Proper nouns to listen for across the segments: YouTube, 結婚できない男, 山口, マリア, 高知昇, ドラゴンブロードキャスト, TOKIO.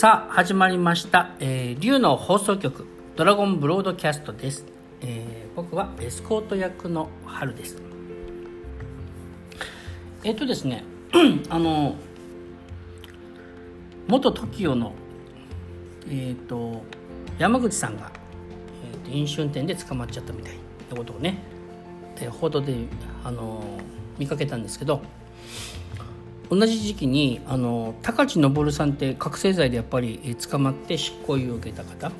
さあ始まりました、龍の放送局ドラゴンブロードキャストです、僕はエスコート役の春です。ですね元 TOKIO の、山口さんが、飲酒運転で捕まっちゃったみたいなことをね、報道で、見かけたんですけど、同じ時期に高知昇さんって覚醒剤でやっぱり捕まって執行猶予を受けた方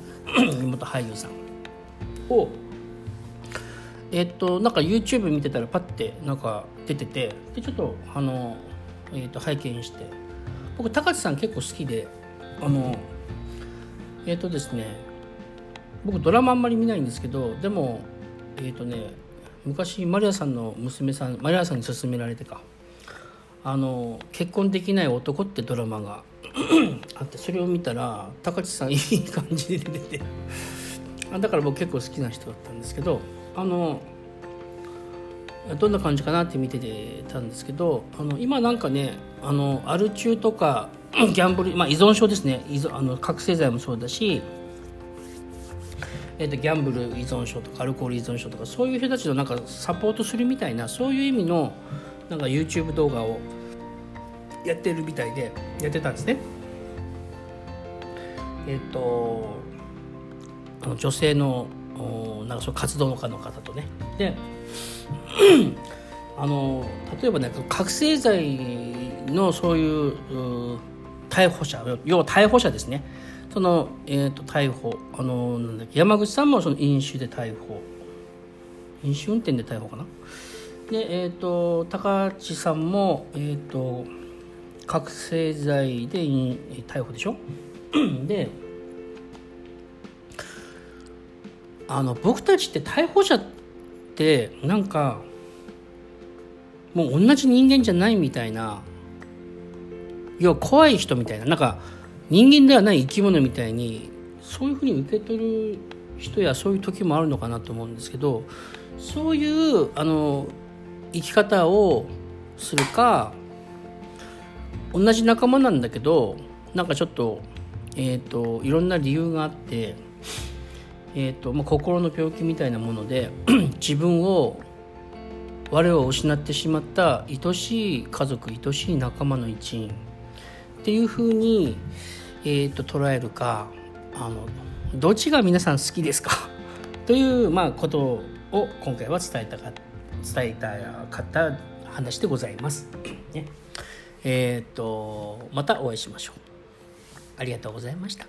元俳優さんを、なんか YouTube 見てたらパッてなんか出てて、でちょっと拝見して、僕高知さん結構好きで、ですね、僕ドラマあんまり見ないんですけど、でも昔マリアさんの娘さん、マリアさんに勧められてか、結婚できない男ってドラマがあって、それを見たら高知さんいい感じで出ててだから僕結構好きな人だったんですけど、どんな感じかなって見ててたんですけど、今なんかね、アル中とかギャンブル、依存症ですね、覚醒剤もそうだし、ギャンブル依存症とかアルコール依存症とか、そういう人たちのなんかサポートするみたいな、そういう意味のなんか YouTube 動画をやってるみたいで、やってたんですね。女性のなんかその活動家の方とね、で例えばね、覚醒剤のそういう逮捕者、要は逮捕者ですね、その、逮捕、なんだっけ、山口さんもその飲酒で逮捕、飲酒運転で逮捕かな。で高知さんも、覚醒剤で逮捕でしょで、僕たちって逮捕者ってなんかもう同じ人間じゃないみたいな、要は怖い人みたいな、なんか人間ではない生き物みたいに、そういうふうに受け取る人やそういう時もあるのかなと思うんですけど、そういう生き方をするか、同じ仲間なんだけど、なんかちょっと、いろんな理由があって、心の病気みたいなもので自分を、我を失ってしまった愛しい家族、愛しい仲間の一員っていうふうに、捉えるか、どっちが皆さん好きですかという、ことを今回は伝えたかった話でございますね。またお会いしましょう。ありがとうございました。